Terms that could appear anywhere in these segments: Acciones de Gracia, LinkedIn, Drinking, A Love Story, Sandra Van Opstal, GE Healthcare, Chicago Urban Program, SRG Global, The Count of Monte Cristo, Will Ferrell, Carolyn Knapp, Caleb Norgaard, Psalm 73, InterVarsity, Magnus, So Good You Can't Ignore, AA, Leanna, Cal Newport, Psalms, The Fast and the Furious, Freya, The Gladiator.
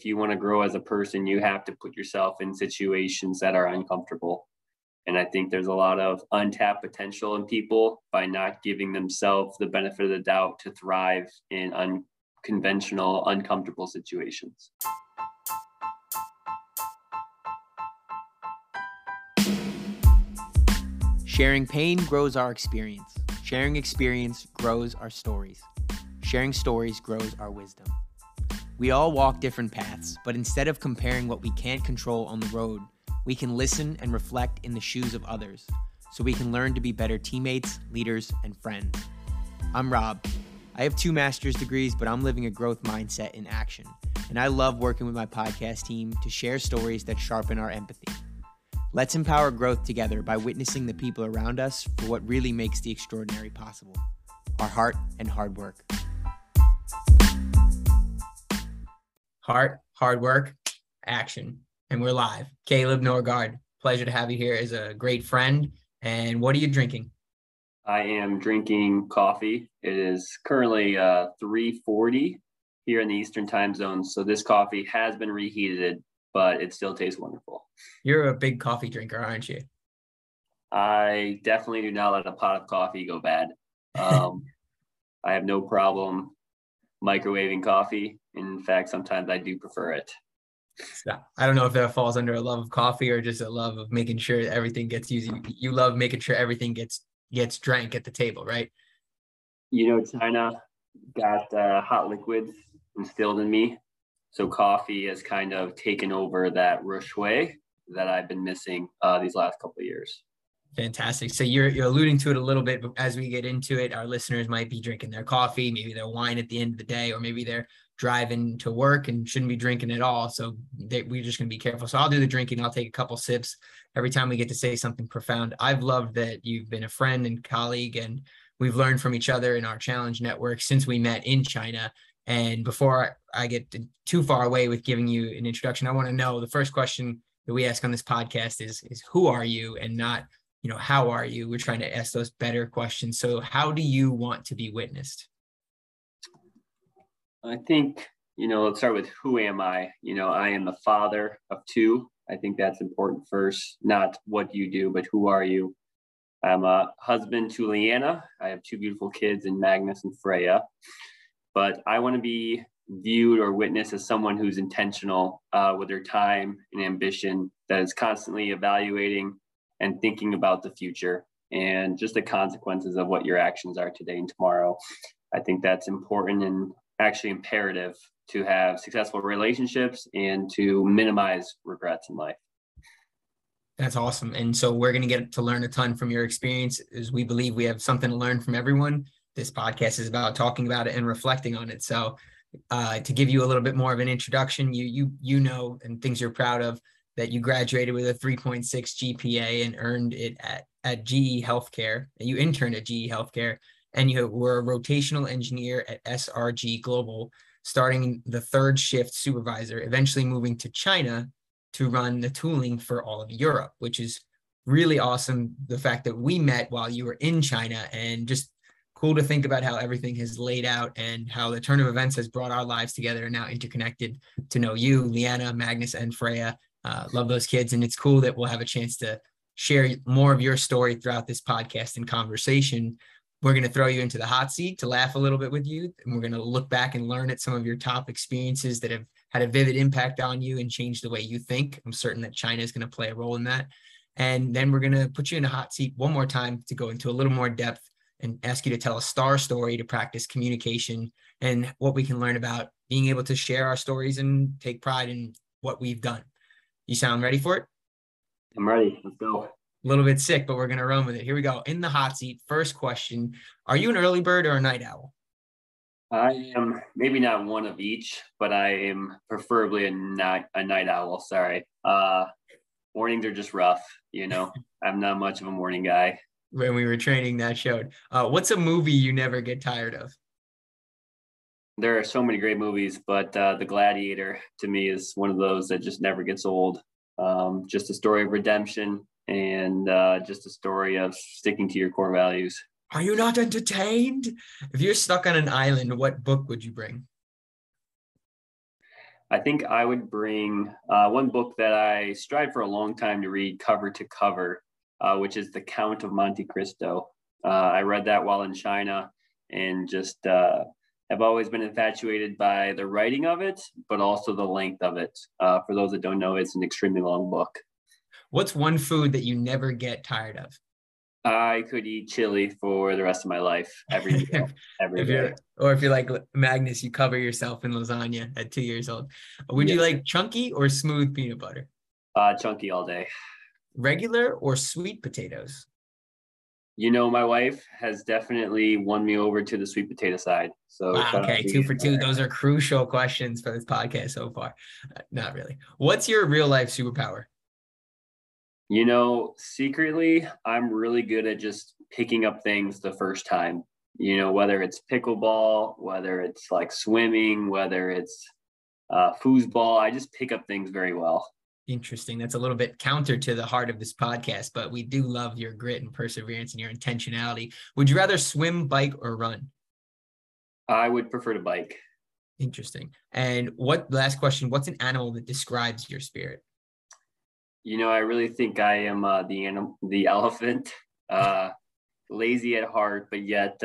if you want to grow as a person, you have to put yourself in situations that are uncomfortable. And I think there's a lot of untapped potential in people by not giving themselves the benefit of the doubt to thrive in unconventional, uncomfortable situations. Sharing pain grows our experience. Sharing experience grows our stories. Sharing stories grows our wisdom. We all walk different paths, but instead of comparing what we can't control on the road, we can listen and reflect in the shoes of others, so we can learn to be better teammates, leaders, and friends. I'm Rob. I have 2 master's degrees, but I'm living a growth mindset in action, and I love working with my podcast team to share stories that sharpen our empathy. Let's empower growth together by witnessing the people around us for what really makes the extraordinary possible, our heart and hard work. Heart, hard work, action. And we're live. Caleb Norgaard, pleasure to have you here as a great friend. And what are you drinking? I am drinking coffee. It is currently 3:40 here in the Eastern time zone. So this coffee has been reheated, but it still tastes wonderful. You're a big coffee drinker, aren't you? I definitely do not let a pot of coffee go bad. I have no problem microwaving coffee. In fact, sometimes I do prefer it. I don't know if that falls under a love of coffee or just a love of making sure everything gets used. You love making sure everything gets drank at the table, right? You know, China got hot liquids instilled in me. So coffee has kind of taken over that rushui that I've been missing these last couple of years. Fantastic. So you're alluding to it a little bit, but as we get into it, our listeners might be drinking their coffee, maybe their wine at the end of the day, or maybe they're driving to work and shouldn't be drinking at all. So we're just going to be careful. So I'll do the drinking. I'll take a couple sips every time we get to say something profound. I've loved that you've been a friend and colleague, and we've learned from each other in our challenge network since we met in China. And before I get too far away with giving you an introduction, I want to know the first question that we ask on this podcast is who are you, and not, you know, how are you? We're trying to ask those better questions. So how do you want to be witnessed? I think, you know, let's start with who am I? You know, I am the father of 2. I think that's important first, not what you do, but who are you? I'm a husband to Leanna. I have 2 beautiful kids in Magnus and Freya, but I want to be viewed or witnessed as someone who's intentional with their time and ambition, that is constantly evaluating and thinking about the future and just the consequences of what your actions are today and tomorrow. I think that's important and actually imperative to have successful relationships and to minimize regrets in life. That's awesome. And so we're going to get to learn a ton from your experience, as we believe we have something to learn from everyone. This podcast is about talking about it and reflecting on it. So to give you a little bit more of an introduction, you know, and things you're proud of, that you graduated with a 3.6 GPA and earned it at GE Healthcare. You interned at GE Healthcare. And you were a rotational engineer at SRG Global, starting the 3rd shift supervisor, eventually moving to China to run the tooling for all of Europe, which is really awesome. The fact that we met while you were in China, and just cool to think about how everything has laid out and how the turn of events has brought our lives together and now interconnected to know you, Leanna, Magnus, and Freya. Love those kids. And it's cool that we'll have a chance to share more of your story throughout this podcast and conversation. We're going to throw you into the hot seat to laugh a little bit with you. And we're going to look back and learn at some of your top experiences that have had a vivid impact on you and changed the way you think. I'm certain that China is going to play a role in that. And then we're going to put you in a hot seat one more time to go into a little more depth and ask you to tell a star story to practice communication and what we can learn about being able to share our stories and take pride in what we've done. You sound ready for it? I'm ready. Let's go. A little bit sick, but we're going to run with it. Here we go. In the hot seat, first question. Are you an early bird or a night owl? I am maybe not one of each, but I am preferably a night owl. Sorry. Mornings are just rough. You know, I'm not much of a morning guy. When we were training, that showed. What's a movie you never get tired of? There are so many great movies, but The Gladiator to me is one of those that just never gets old. Just a story of redemption. And just a story of sticking to your core values. Are you not entertained? If you're stuck on an island, what book would you bring? I think I would bring one book that I strived for a long time to read cover to cover, which is The Count of Monte Cristo. I read that while in China and just have always been infatuated by the writing of it, but also the length of it. For those that don't know, it's an extremely long book. What's one food that you never get tired of? I could eat chili for the rest of my life, every meal, every day. Or if you're like Magnus, you cover yourself in lasagna at 2 years old. Would you like chunky or smooth peanut butter? Chunky all day. Regular or sweet potatoes? You know, my wife has definitely won me over to the sweet potato side. So wow, okay, 2 for 2. Those are crucial questions for this podcast so far. Not really. What's your real life superpower? You know, secretly, I'm really good at just picking up things the first time, you know, whether it's pickleball, whether it's like swimming, whether it's foosball, I just pick up things very well. Interesting. That's a little bit counter to the heart of this podcast, but we do love your grit and perseverance and your intentionality. Would you rather swim, bike, or run? I would prefer to bike. Interesting. And last question, what's an animal that describes your spirit? You know, I really think I am the elephant, lazy at heart, but yet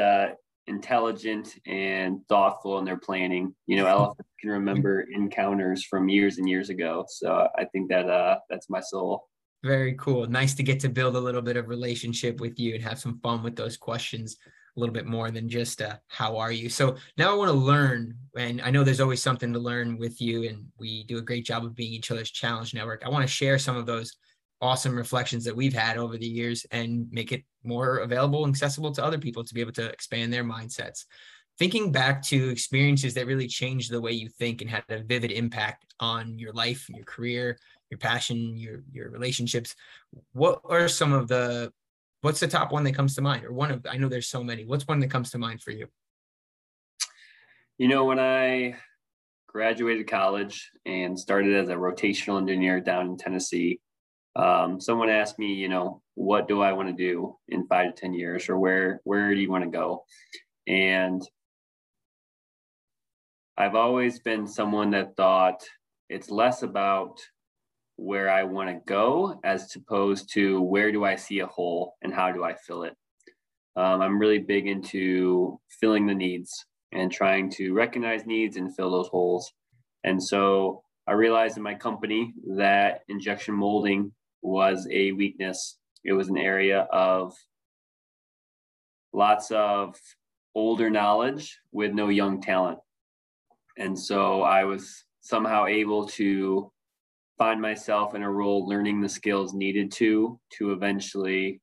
intelligent and thoughtful in their planning. You know, elephants can remember encounters from years and years ago. So I think that that's my soul. Very cool. Nice to get to build a little bit of relationship with you and have some fun with those questions a little bit more than just how are you. So now I want to learn, and I know there's always something to learn with you, and we do a great job of being each other's challenge network. I want to share some of those awesome reflections that we've had over the years and make it more available and accessible to other people to be able to expand their mindsets. Thinking back to experiences that really changed the way you think and had a vivid impact on your life, your career, your passion, your relationships, what's the top one that comes to mind? Or I know there's so many. What's one that comes to mind for you? You know, when I graduated college and started as a rotational engineer down in Tennessee, someone asked me, you know, what do I want to do in 5 to 10 years, or where do you want to go? And I've always been someone that thought it's less about where I want to go as opposed to where do I see a hole and how do I fill it. I'm really big into filling the needs and trying to recognize needs and fill those holes. And so I realized in my company that injection molding was a weakness. It was an area of lots of older knowledge with no young talent. And so I was somehow able to find myself in a role learning the skills needed to eventually,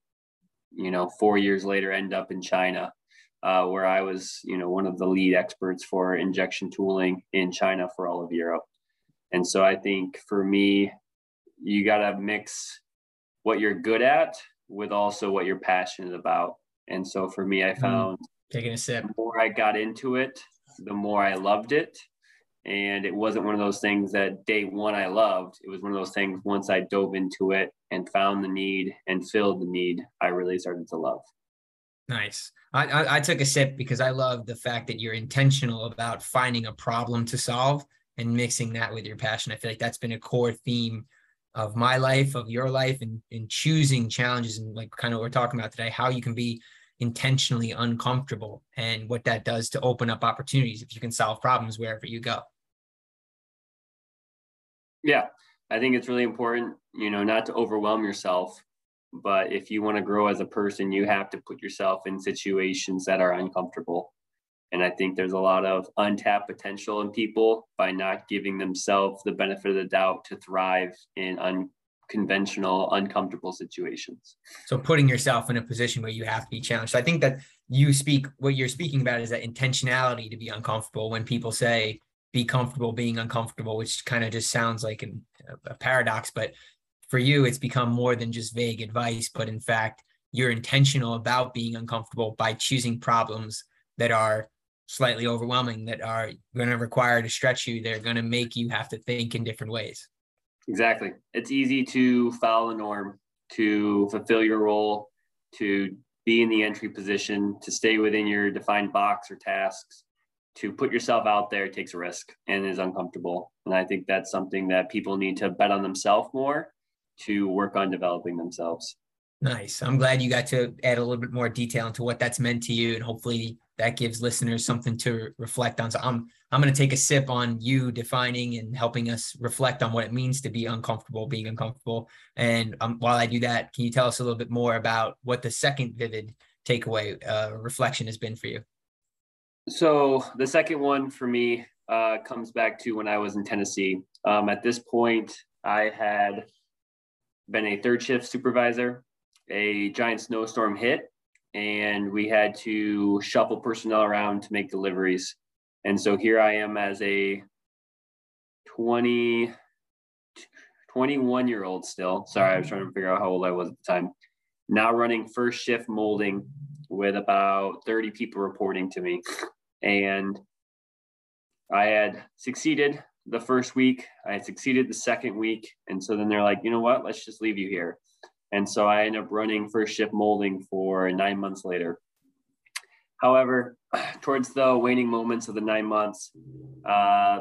you know, 4 years later, end up in China, where I was, you know, one of the lead experts for injection tooling in China for all of Europe. And so I think for me, you got to mix what you're good at with also what you're passionate about. And so for me, I found taking a sip, the more I got into it, the more I loved it. And it wasn't one of those things that day one I loved. It was one of those things once I dove into it and found the need and filled the need, I really started to love. Nice. I took a sip because I love the fact that you're intentional about finding a problem to solve and mixing that with your passion. I feel like that's been a core theme of my life, of your life, and choosing challenges and like kind of what we're talking about today, how you can be intentionally uncomfortable and what that does to open up opportunities if you can solve problems wherever you go. Yeah, I think it's really important, you know, not to overwhelm yourself, but if you want to grow as a person, you have to put yourself in situations that are uncomfortable. And I think there's a lot of untapped potential in people by not giving themselves the benefit of the doubt to thrive in unconventional, uncomfortable situations. So putting yourself in a position where you have to be challenged. So I think that what you're speaking about is that intentionality to be uncomfortable. When people say, be comfortable being uncomfortable, which kind of just sounds like a paradox, but for you, it's become more than just vague advice, but in fact, you're intentional about being uncomfortable by choosing problems that are slightly overwhelming, that are going to require to stretch you. They're going to make you have to think in different ways. Exactly. It's easy to follow the norm, to fulfill your role, to be in the entry position, to stay within your defined box or tasks. to put yourself out there takes a risk and is uncomfortable. And I think that's something that people need to bet on themselves more to work on developing themselves. Nice. I'm glad you got to add a little bit more detail into what that's meant to you. And hopefully that gives listeners something to reflect on. So I'm going to take a sip on you defining and helping us reflect on what it means to be uncomfortable, being uncomfortable. And while I do that, can you tell us a little bit more about what the second vivid takeaway reflection has been for you? So the second one for me comes back to when I was in Tennessee. At this point, I had been a third shift supervisor. A giant snowstorm hit and we had to shuffle personnel around to make deliveries. And so here I am as a 21-year-old still. Sorry, I was trying to figure out how old I was at the time. Now running first shift molding with about 30 people reporting to me. And I had succeeded the first week. I had succeeded the second week. And so then they're like, you know what, let's just leave you here. And so I ended up running first shift molding for 9 months later. However, towards the waning moments of the 9 months,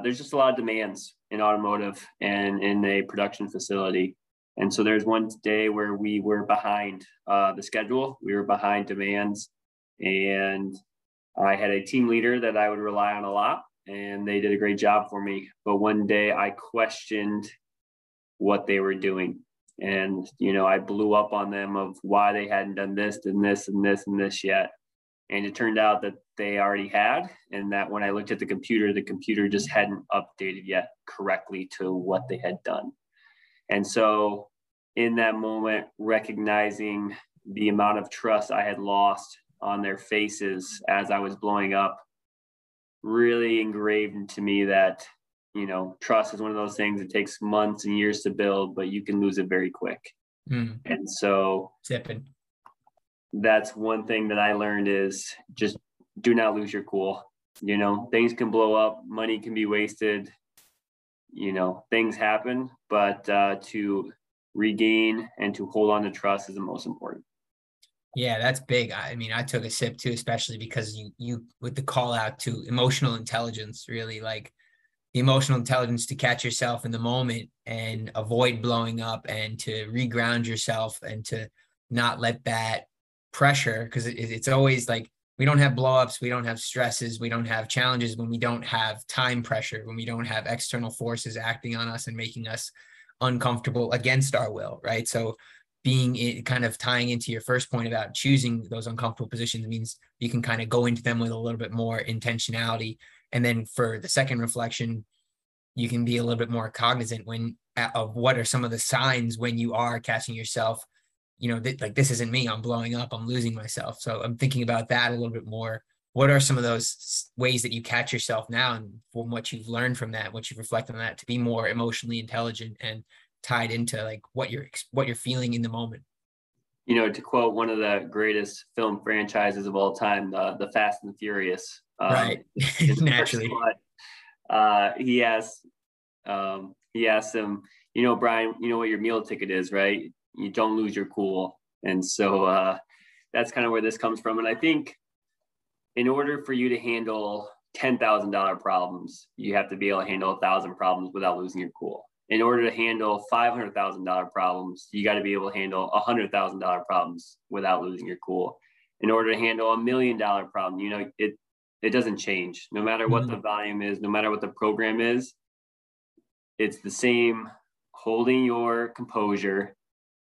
there's just a lot of demands in automotive and in a production facility. And so there's one day where we were behind the schedule, we were behind demands. And I had a team leader that I would rely on a lot, and they did a great job for me. But one day I questioned what they were doing. And, you know, I blew up on them of why they hadn't done this and this and this and this yet. And it turned out that they already had. And that when I looked at the computer just hadn't updated yet correctly to what they had done. And so in that moment, recognizing the amount of trust I had lost on their faces as I was blowing up really engraved into me that, you know, trust is one of those things that takes months and years to build, but you can lose it very quick. And so that's one thing that I learned is just do not lose your cool. You know, things can blow up, money can be wasted, you know, things happen, but to regain and to hold on to trust is the most important. Yeah, that's big. I mean, I took a sip too, especially because you with the call out to emotional intelligence, really like the emotional intelligence to catch yourself in the moment and avoid blowing up and to reground yourself and to not let that pressure, because it's always like we don't have blowups, we don't have stresses, we don't have challenges when we don't have time pressure, when we don't have external forces acting on us and making us uncomfortable against our will, right? So kind of tying into your first point about choosing those uncomfortable positions means you can kind of go into them with a little bit more intentionality. And then for the second reflection, you can be a little bit more cognizant of what are some of the signs when you are catching yourself, you know, like this isn't me, I'm blowing up, I'm losing myself. So I'm thinking about that a little bit more. What are some of those ways that you catch yourself now and from what you've learned from that, what you reflect on that to be more emotionally intelligent and tied into like what you're feeling in the moment? You know, to quote one of the greatest film franchises of all time, The Fast and the Furious. Right, naturally. He asked him, you know, Brian, you know what your meal ticket is, right? You don't lose your cool. And so that's kind of where this comes from. And I think in order for you to handle $10,000 problems, you have to be able to handle 1,000 problems without losing your cool. In order to handle $500,000 problems, you got to be able to handle $100,000 problems without losing your cool. In order to handle $1 million problem, you know, it doesn't change. No matter what the volume is, no matter what the program is, it's the same holding your composure,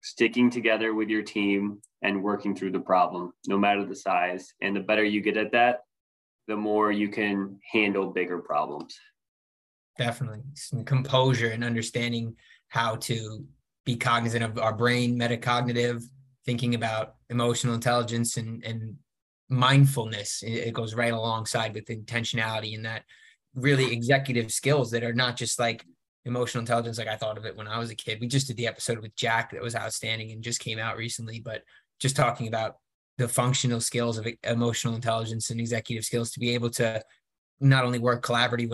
sticking together with your team and working through the problem, no matter the size. And the better you get at that, the more you can handle bigger problems. Definitely. Some composure and understanding how to be cognizant of our brain, metacognitive, thinking about emotional intelligence and mindfulness. It goes right alongside with intentionality and that really executive skills that are not just like emotional intelligence. Like I thought of it when I was a kid. We just did the episode with Jack that was outstanding and just came out recently, but just talking about the functional skills of emotional intelligence and executive skills to be able to not only work collaboratively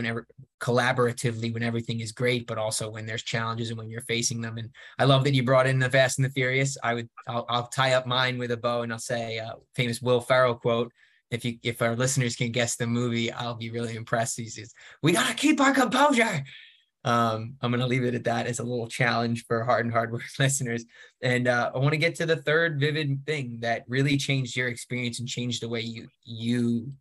when everything is great, but also when there's challenges and when you're facing them. And I love that you brought in The Fast and the Furious. I'll tie up mine with a bow and I'll say famous Will Ferrell quote, if our listeners can guess the movie, I'll be really impressed. He says, we gotta keep our composure. I'm going to leave it at that as a little challenge for hard and hardworking listeners. And I want to get to the third vivid thing that really changed your experience and changed the way you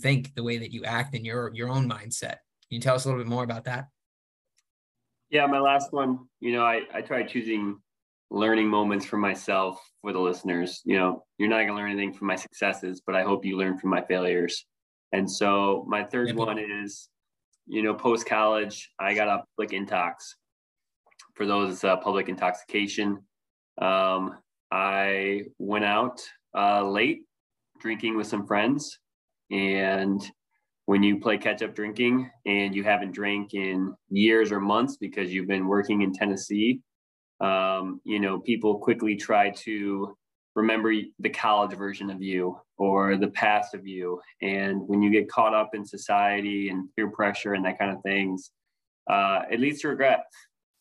think, the way that you act, and your own mindset. Can you tell us a little bit more about that? Yeah, my last one, I tried choosing learning moments for myself for the listeners. You're not going to learn anything from my successes, but I hope you learn from my failures. And so my third one is, post-college, I got a public intox. For those, it's public intoxication. I went out late drinking with some friends. And when you play catch-up drinking and you haven't drank in years or months because you've been working in Tennessee, people quickly try to remember the college version of you or the past of you. And when you get caught up in society and peer pressure and that kind of things, it leads to regret.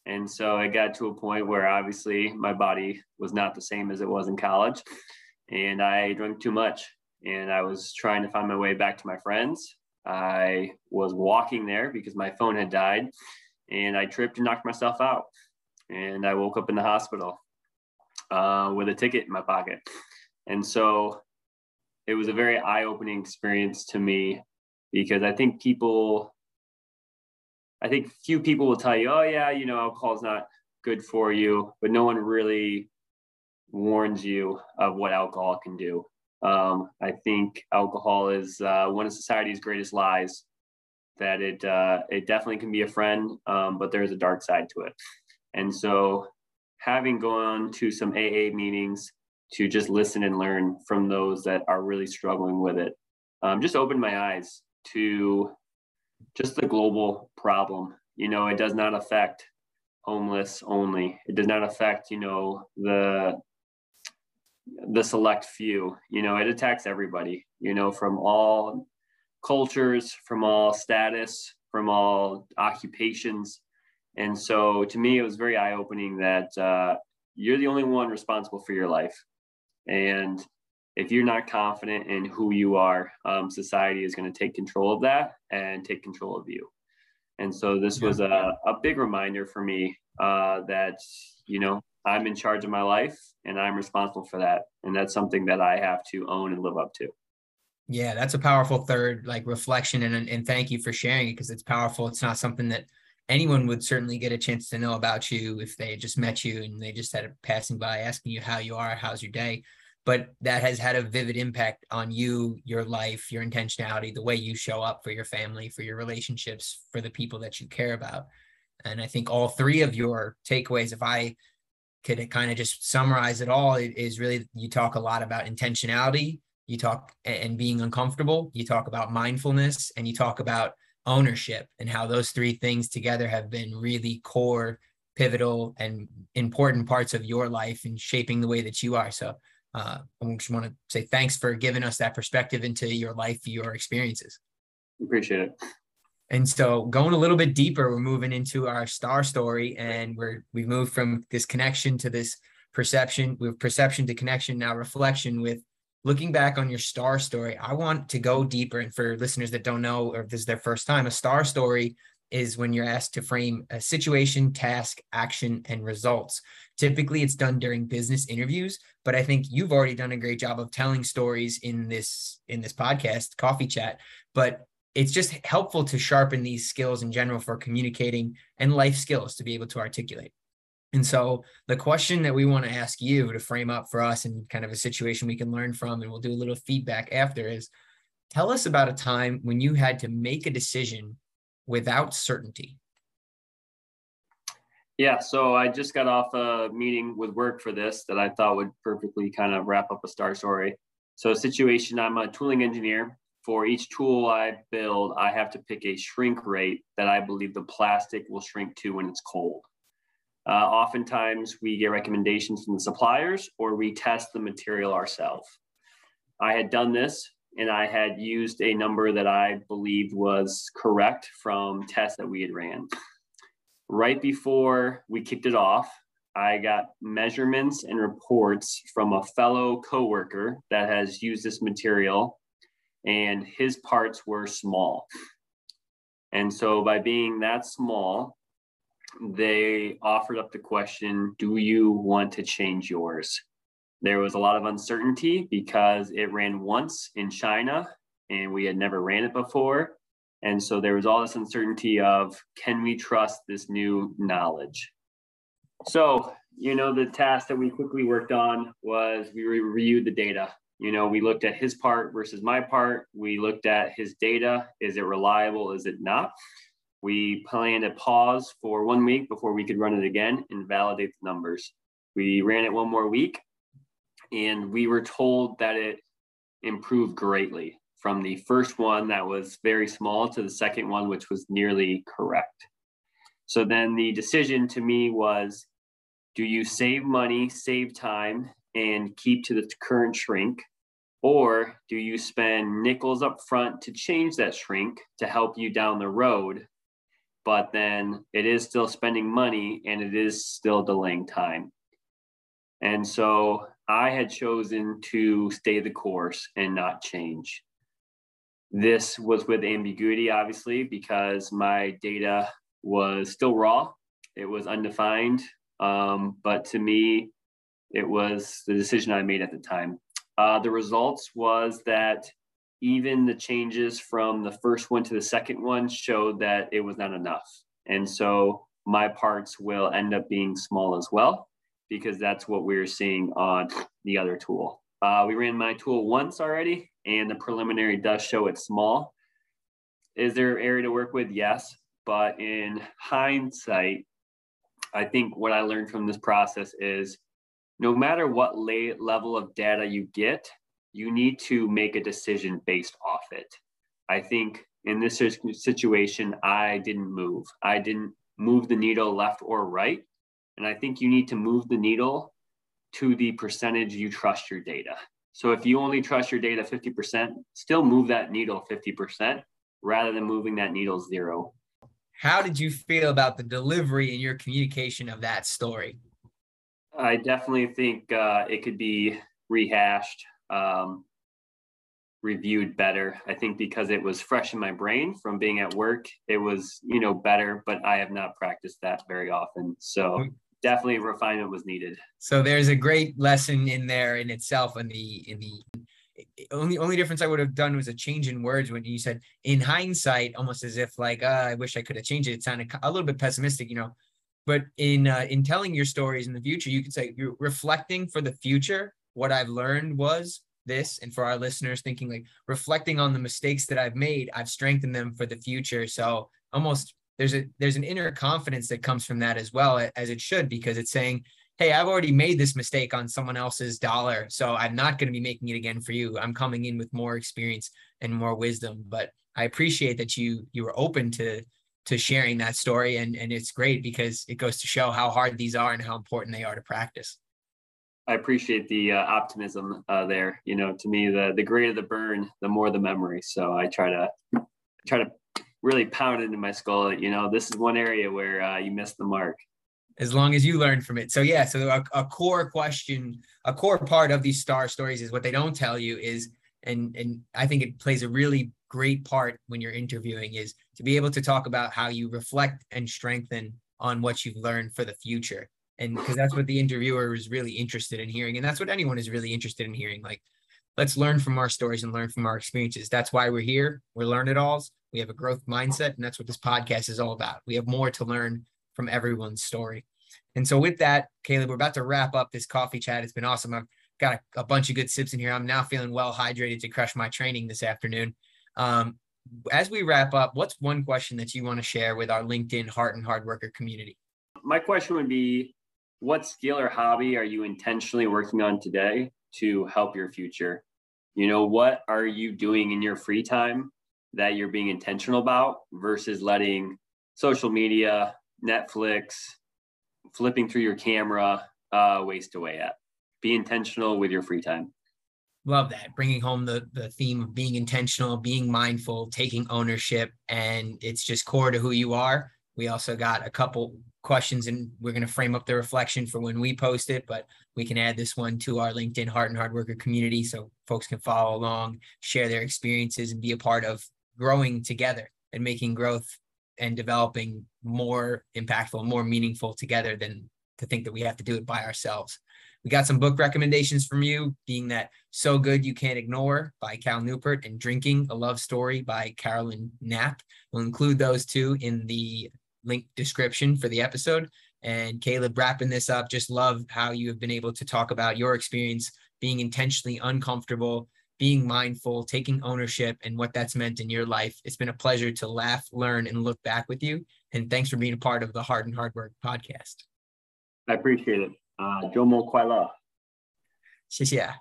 And so it got to a point where obviously my body was not the same as it was in college, and I drank too much, and I was trying to find my way back to my friends. I was walking there because my phone had died, and I tripped and knocked myself out, and I woke up in the hospital with a ticket in my pocket. And so it was a very eye-opening experience to me, because I think few people will tell you, oh yeah, alcohol is not good for you, but no one really warns you of what alcohol can do. I think alcohol is one of society's greatest lies, that it definitely can be a friend, but there's a dark side to it. And so having gone to some AA meetings to just listen and learn from those that are really struggling with it, just opened my eyes to just the global problem. It does not affect homeless only. It does not affect, the select few. It attacks everybody, from all cultures, from all status, from all occupations. And so to me, it was very eye-opening that you're the only one responsible for your life. And if you're not confident in who you are, society is going to take control of that and take control of you. And so this was a big reminder for me that, I'm in charge of my life and I'm responsible for that. And that's something that I have to own and live up to. Yeah, that's a powerful third reflection. And thank you for sharing it, because it's powerful. It's not something that anyone would certainly get a chance to know about you if they just met you and they just had a passing by asking you how you are, how's your day. But that has had a vivid impact on you, your life, your intentionality, the way you show up for your family, for your relationships, for the people that you care about. And I think all three of your takeaways, if I could kind of just summarize it all, it is really, you talk a lot about intentionality, you talk and being uncomfortable, you talk about mindfulness, and you talk about ownership, and how those three things together have been really core, pivotal, and important parts of your life and shaping the way that you are. So I just want to say thanks for giving us that perspective into your life, your experiences. Appreciate it. And so going a little bit deeper, we're moving into our star story, and we've moved from this connection to this perception, with perception to connection, now reflection with looking back on your star story. I want to go deeper. And for listeners that don't know, or if this is their first time, a star story is when you're asked to frame a situation, task, action, and results. Typically, it's done during business interviews, but I think you've already done a great job of telling stories in this podcast, Coffee Chat. But it's just helpful to sharpen these skills in general for communicating and life skills to be able to articulate. And so the question that we want to ask you to frame up for us, and kind of a situation we can learn from, and we'll do a little feedback after, is tell us about a time when you had to make a decision without certainty. Yeah, so I just got off a meeting with work for this that I thought would perfectly kind of wrap up a star story. So a situation, I'm a tooling engineer. For each tool I build, I have to pick a shrink rate that I believe the plastic will shrink to when it's cold. Oftentimes we get recommendations from the suppliers, or we test the material ourselves. I had done this, and I had used a number that I believed was correct from tests that we had ran. Right before we kicked it off, I got measurements and reports from a fellow coworker that has used this material and his parts were small. And so by being that small, they offered up the question, do you want to change yours? There was a lot of uncertainty because it ran once in China and we had never ran it before. And so there was all this uncertainty of, can we trust this new knowledge? So, you know, the task that we quickly worked on was we reviewed the data. You know, we looked at his part versus my part. We looked at his data. Is it reliable? Is it not? We planned a pause for 1 week before we could run it again and validate the numbers. We ran it one more week and we were told that it improved greatly. From the first one that was very small to the second one, which was nearly correct. So then the decision to me was, do you save money, save time, and keep to the current shrink? Or do you spend nickels up front to change that shrink to help you down the road? But then it is still spending money and it is still delaying time. And so I had chosen to stay the course and not change. This was with ambiguity, obviously, because my data was still raw. It was undefined. But to me, it was the decision I made at the time. The results was that even the changes from the first one to the second one showed that it was not enough. And so my parts will end up being small as well, because that's what we were seeing on the other tool. We ran my tool once already, and the preliminary does show it's small. Is there an area to work with? Yes, but in hindsight, I think what I learned from this process is no matter what level of data you get, you need to make a decision based off it. I think in this situation, I didn't move. I didn't move the needle left or right, and I think you need to move the needle to the percentage you trust your data. So if you only trust your data 50%, still move that needle 50% rather than moving that needle zero. How did you feel about the delivery and your communication of that story? I definitely think it could be rehashed, reviewed better. I think because it was fresh in my brain from being at work, it was, you know, better, but I have not practiced that very often. So definitely refinement was needed. So there's a great lesson in there in itself. The only difference I would have done was a change in words when you said in hindsight, almost as if like, I wish I could have changed it. It sounded a little bit pessimistic, you know, but in telling your stories in the future, you could say you're reflecting for the future. What I've learned was this, and for our listeners thinking like reflecting on the mistakes that I've made, I've strengthened them for the future. So almost there's an inner confidence that comes from that as well, as it should, because it's saying, hey, I've already made this mistake on someone else's dollar, so I'm not going to be making it again for you. I'm coming in with more experience and more wisdom. But I appreciate that you were open to sharing that story. And it's great because it goes to show how hard these are and how important they are to practice. I appreciate the optimism there. You know, to me, the greater the burn, the more the memory. So I try to really pounded into my skull, you know, this is one area where you missed the mark. As long as you learn from it. So yeah, so a core question, a core part of these star stories is what they don't tell you is, and I think it plays a really great part when you're interviewing, is to be able to talk about how you reflect and strengthen on what you've learned for the future. And because that's what the interviewer is really interested in hearing. And that's what anyone is really interested in hearing. Like, let's learn from our stories and learn from our experiences. That's why we're here. We're learn-it-alls. We have a growth mindset, and that's what this podcast is all about. We have more to learn from everyone's story. And so with that, Caleb, we're about to wrap up this coffee chat. It's been awesome. I've got a bunch of good sips in here. I'm now feeling well hydrated to crush my training this afternoon. As we wrap up, what's one question that you want to share with our LinkedIn Heart and Hard Worker community? My question would be, what skill or hobby are you intentionally working on today to help your future? You know, what are you doing in your free time that you're being intentional about versus letting social media, Netflix, flipping through your camera waste away at? Be intentional with your free time. Love that. Bringing home the theme of being intentional, being mindful, taking ownership, and it's just core to who you are. We also got a couple questions, and we're going to frame up the reflection for when we post it, but we can add this one to our LinkedIn Heart and Hard Worker community so folks can follow along, share their experiences, and be a part of growing together and making growth and developing more impactful, more meaningful together than to think that we have to do it by ourselves. We got some book recommendations from you, being that So Good You Can't Ignore by Cal Newport and Drinking, A Love Story by Carolyn Knapp. We'll include those two in the link description for the episode. And Caleb, wrapping this up, just love how you have been able to talk about your experience being intentionally uncomfortable, being mindful, taking ownership, and what that's meant in your life. It's been a pleasure to laugh, learn, and look back with you. And thanks for being a part of the Heart and Hard Work podcast. I appreciate it. Jomo Kuala. Xie xie.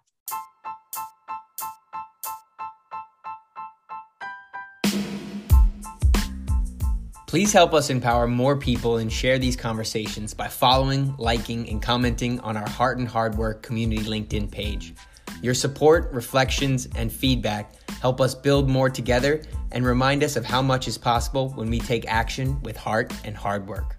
Please help us empower more people and share these conversations by following, liking, and commenting on our Heart and Hard Work community LinkedIn page. Your support, reflections, and feedback help us build more together and remind us of how much is possible when we take action with heart and hard work.